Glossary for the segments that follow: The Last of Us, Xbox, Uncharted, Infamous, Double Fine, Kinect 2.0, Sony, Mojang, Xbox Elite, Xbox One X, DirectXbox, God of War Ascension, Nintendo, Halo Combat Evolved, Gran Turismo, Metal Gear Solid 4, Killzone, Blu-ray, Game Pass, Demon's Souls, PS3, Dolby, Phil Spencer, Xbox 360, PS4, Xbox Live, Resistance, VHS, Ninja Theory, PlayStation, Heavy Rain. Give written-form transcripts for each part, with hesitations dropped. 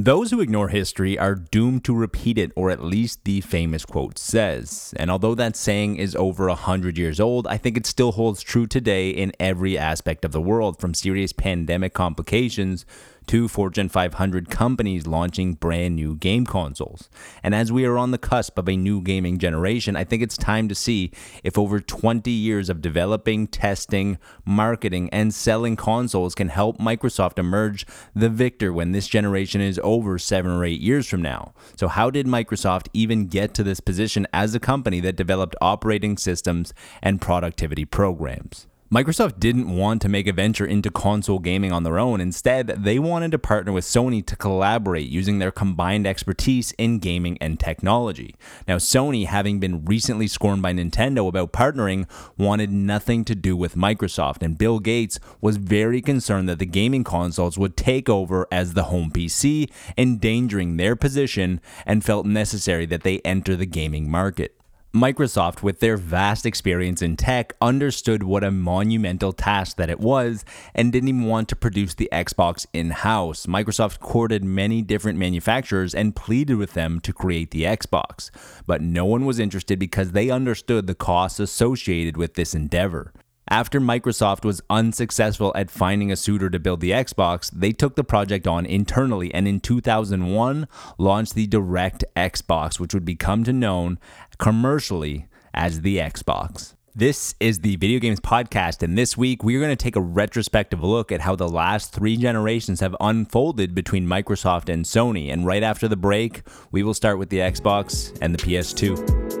Those who ignore history are doomed to repeat it, or at least the famous quote says. And although that saying is over 100 years old, I think it still holds true today in every aspect of the world, from serious pandemic complications to Fortune 500 companies launching brand new game consoles. And as we are on the cusp of a new gaming generation, I think it's time to see if over 20 years of developing, testing, marketing, and selling consoles can help Microsoft emerge the victor when this generation is over 7 or 8 years from now. So how did Microsoft even get to this position as a company that developed operating systems and productivity programs? Microsoft didn't want to make a venture into console gaming on their own. Instead, they wanted to partner with Sony to collaborate using their combined expertise in gaming and technology. Now, Sony, having been recently scorned by Nintendo about partnering, wanted nothing to do with Microsoft, and Bill Gates was very concerned that the gaming consoles would take over as the home PC, endangering their position, and felt necessary that they enter the gaming market. Microsoft, with their vast experience in tech, understood what a monumental task that it was and didn't even want to produce the Xbox in-house. Microsoft courted many different manufacturers and pleaded with them to create the Xbox, but no one was interested because they understood the costs associated with this endeavor. After Microsoft was unsuccessful at finding a suitor to build the Xbox, they took the project on internally and in 2001 launched the DirectXbox, which would become known commercially as the Xbox. This is the Video Games Podcast, and this week we're going to take a retrospective look at how the last three generations have unfolded between Microsoft and Sony. And right after the break, we will start with the Xbox and the PS2.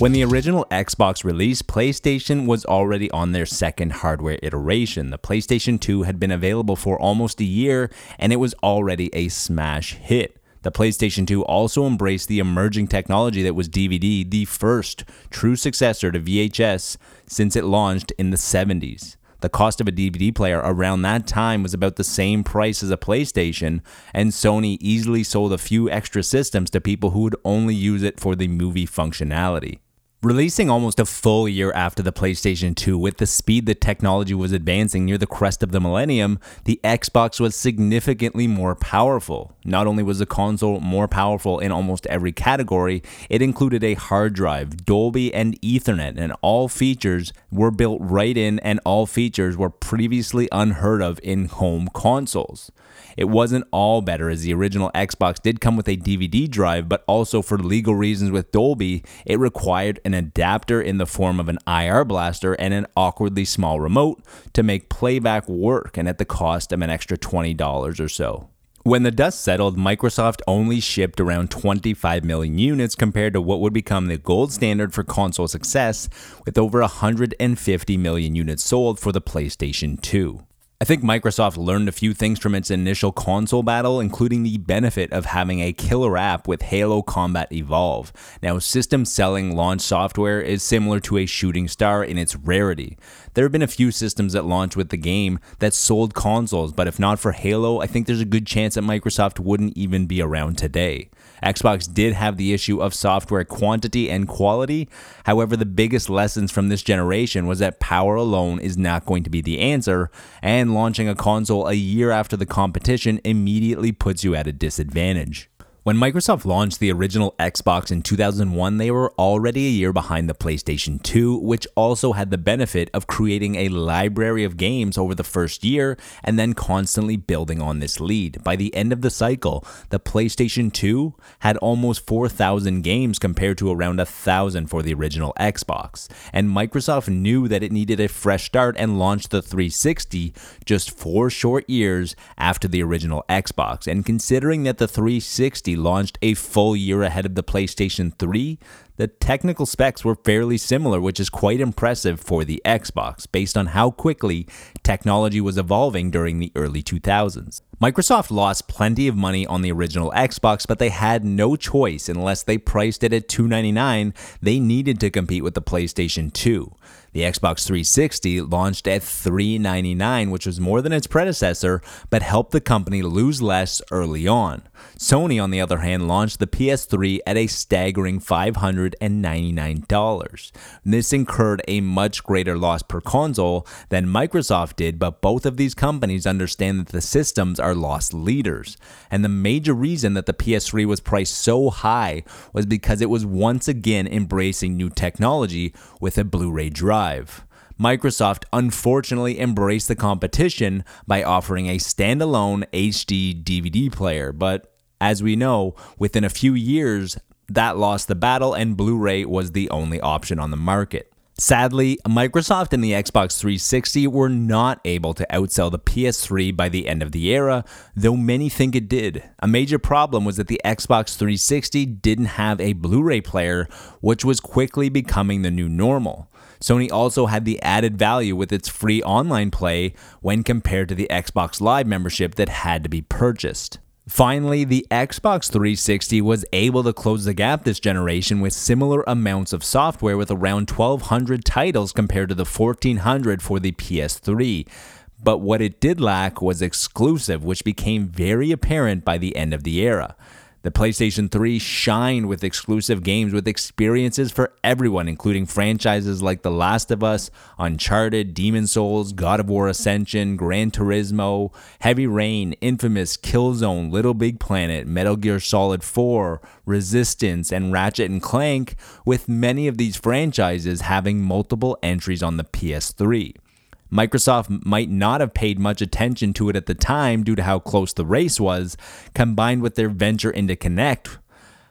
When the original Xbox released, PlayStation was already on their second hardware iteration. The PlayStation 2 had been available for almost a year, and it was already a smash hit. The PlayStation 2 also embraced the emerging technology that was DVD, the first true successor to VHS since it launched in the 70s. The cost of a DVD player around that time was about the same price as a PlayStation, and Sony easily sold a few extra systems to people who would only use it for the movie functionality. Releasing almost a full year after the PlayStation 2, with the speed that technology was advancing near the crest of the millennium, the Xbox was significantly more powerful. Not only was the console more powerful in almost every category, it included a hard drive, Dolby, and Ethernet, and all features were built right in, and all features were previously unheard of in home consoles. It wasn't all better, as the original Xbox did come with a DVD drive, but also for legal reasons with Dolby, it required an adapter in the form of an IR blaster and an awkwardly small remote to make playback work, and at the cost of an extra $20 or so. When the dust settled, Microsoft only shipped around 25 million units compared to what would become the gold standard for console success, with over 150 million units sold for the PlayStation 2. I think Microsoft learned a few things from its initial console battle, including the benefit of having a killer app with Halo Combat Evolved. Now, system selling launch software is similar to a shooting star in its rarity. There have been a few systems that launched with the game that sold consoles, but if not for Halo, I think there's a good chance that Microsoft wouldn't even be around today. Xbox did have the issue of software quantity and quality. However, the biggest lessons from this generation was that power alone is not going to be the answer, and launching a console a year after the competition immediately puts you at a disadvantage. When Microsoft launched the original Xbox in 2001, they were already a year behind the PlayStation 2, which also had the benefit of creating a library of games over the first year and then constantly building on this lead. By the end of the cycle, the PlayStation 2 had almost 4,000 games compared to around 1,000 for the original Xbox. And Microsoft knew that it needed a fresh start and launched the 360 just 4 short years after the original Xbox. And considering that the 360 launched a full year ahead of the PlayStation 3, The technical specs were fairly similar, which is quite impressive for the Xbox, based on how quickly technology was evolving during the early 2000s. Microsoft lost plenty of money on the original Xbox, but they had no choice. Unless they priced it at $299, they needed to compete with the PlayStation 2. The Xbox 360 launched at $399, which was more than its predecessor, but helped the company lose less early on. Sony, on the other hand, launched the PS3 at a staggering $599. This incurred a much greater loss per console than Microsoft did, but both of these companies understand that the systems are loss leaders. And the major reason that the PS3 was priced so high was because it was once again embracing new technology with a Blu-ray drive. Microsoft unfortunately embraced the competition by offering a standalone HD DVD player, but as we know, within a few years, that lost the battle and Blu-ray was the only option on the market. Sadly, Microsoft and the Xbox 360 were not able to outsell the PS3 by the end of the era, though many think it did. A major problem was that the Xbox 360 didn't have a Blu-ray player, which was quickly becoming the new normal. Sony also had the added value with its free online play when compared to the Xbox Live membership that had to be purchased. Finally, the Xbox 360 was able to close the gap this generation with similar amounts of software, with around 1,200 titles compared to the 1,400 for the PS3. But what it did lack was exclusive, which became very apparent by the end of the era. The PlayStation 3 shined with exclusive games with experiences for everyone, including franchises like The Last of Us, Uncharted, Demon's Souls, God of War Ascension, Gran Turismo, Heavy Rain, Infamous, Killzone, Little Big Planet, Metal Gear Solid 4, Resistance, and Ratchet & Clank, with many of these franchises having multiple entries on the PS3. Microsoft might not have paid much attention to it at the time due to how close the race was, combined with their venture into Kinect,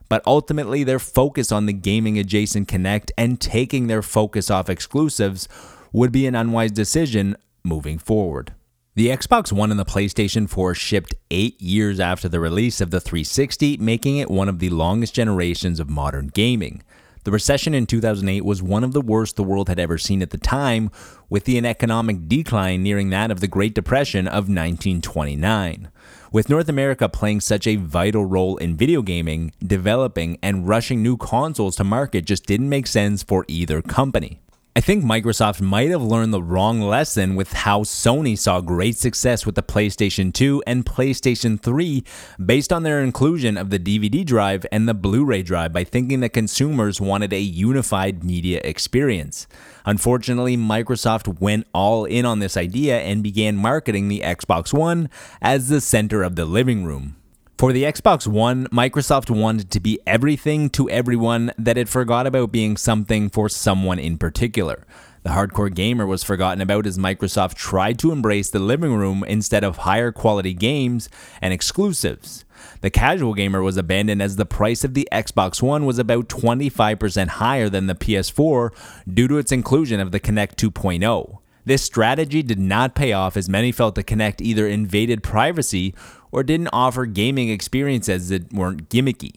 but ultimately their focus on the gaming-adjacent Kinect and taking their focus off exclusives would be an unwise decision moving forward. The Xbox One and the PlayStation 4 shipped 8 years after the release of the 360, making it one of the longest generations of modern gaming. The recession in 2008 was one of the worst the world had ever seen at the time, with an economic decline nearing that of the Great Depression of 1929. With North America playing such a vital role in video gaming, developing and rushing new consoles to market just didn't make sense for either company. I think Microsoft might have learned the wrong lesson with how Sony saw great success with the PlayStation 2 and PlayStation 3 based on their inclusion of the DVD drive and the Blu-ray drive by thinking that consumers wanted a unified media experience. Unfortunately, Microsoft went all in on this idea and began marketing the Xbox One as the center of the living room. For the Xbox One, Microsoft wanted to be everything to everyone that it forgot about being something for someone in particular. The hardcore gamer was forgotten about as Microsoft tried to embrace the living room instead of higher quality games and exclusives. The casual gamer was abandoned as the price of the Xbox One was about 25% higher than the PS4 due to its inclusion of the Kinect 2.0. This strategy did not pay off, as many felt the Kinect either invaded privacy or didn't offer gaming experiences that weren't gimmicky.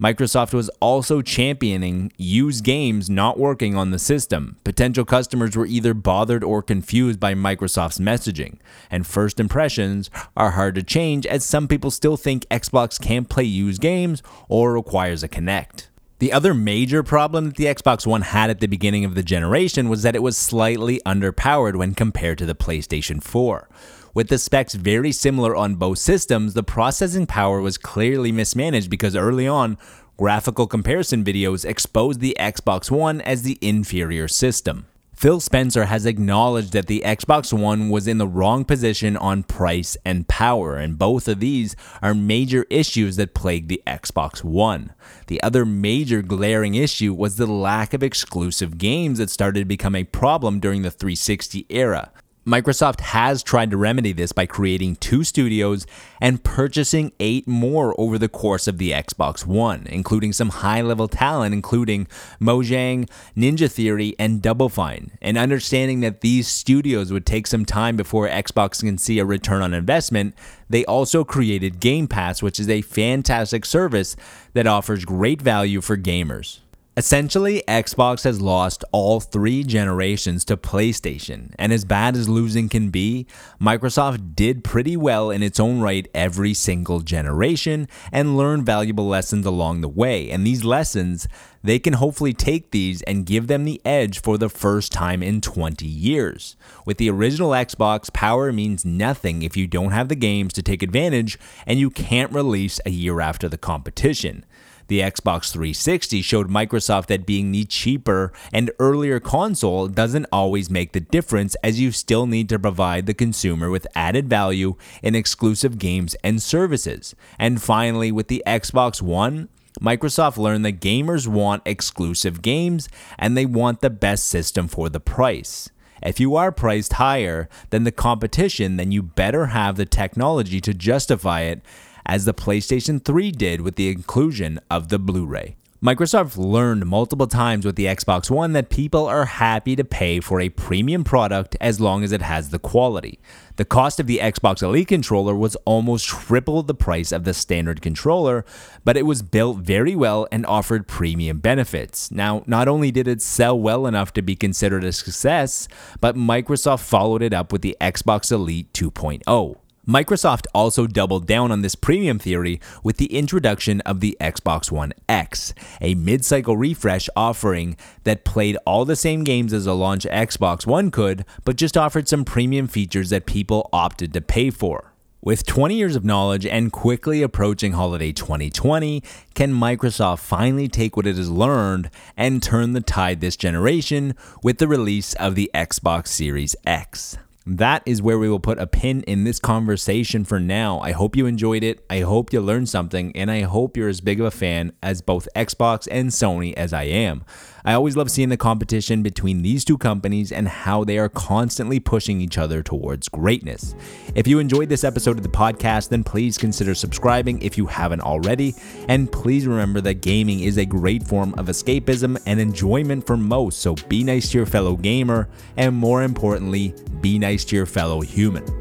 Microsoft was also championing used games not working on the system. Potential customers were either bothered or confused by Microsoft's messaging, and first impressions are hard to change, as some people still think Xbox can't play used games or requires a Kinect. The other major problem that the Xbox One had at the beginning of the generation was that it was slightly underpowered when compared to the PlayStation 4. With the specs very similar on both systems, the processing power was clearly mismanaged because early on, graphical comparison videos exposed the Xbox One as the inferior system. Phil Spencer has acknowledged that the Xbox One was in the wrong position on price and power, and both of these are major issues that plagued the Xbox One. The other major glaring issue was the lack of exclusive games that started to become a problem during the 360 era. Microsoft has tried to remedy this by creating 2 studios and purchasing 8 more over the course of the Xbox One, including some high-level talent including Mojang, Ninja Theory, and Double Fine, and understanding that these studios would take some time before Xbox can see a return on investment. They also created Game Pass, which is a fantastic service that offers great value for gamers. Essentially, Xbox has lost all three generations to PlayStation, and as bad as losing can be, Microsoft did pretty well in its own right every single generation and learned valuable lessons along the way. And these lessons, they can hopefully take these and give them the edge for the first time in 20 years. With the original Xbox, power means nothing if you don't have the games to take advantage, and you can't release a year after the competition. The Xbox 360 showed Microsoft that being the cheaper and earlier console doesn't always make the difference, as you still need to provide the consumer with added value in exclusive games and services. And finally, with the Xbox One, Microsoft learned that gamers want exclusive games and they want the best system for the price. If you are priced higher than the competition, then you better have the technology to justify it, as the PlayStation 3 did with the inclusion of the Blu-ray. Microsoft learned multiple times with the Xbox One that people are happy to pay for a premium product as long as it has the quality. The cost of the Xbox Elite controller was almost triple the price of the standard controller, but it was built very well and offered premium benefits. Now, not only did it sell well enough to be considered a success, but Microsoft followed it up with the Xbox Elite 2.0. Microsoft also doubled down on this premium theory with the introduction of the Xbox One X, a mid-cycle refresh offering that played all the same games as a launch Xbox One could, but just offered some premium features that people opted to pay for. With 20 years of knowledge and quickly approaching holiday 2020, can Microsoft finally take what it has learned and turn the tide this generation with the release of the Xbox Series X? That is where we will put a pin in this conversation for now. I hope you enjoyed it. I hope you learned something, and I hope you're as big of a fan as both Xbox and Sony as I am. I always love seeing the competition between these two companies and how they are constantly pushing each other towards greatness. If you enjoyed this episode of the podcast, then please consider subscribing if you haven't already. And please remember that gaming is a great form of escapism and enjoyment for most, so be nice to your fellow gamer, and more importantly, be nice to your fellow human.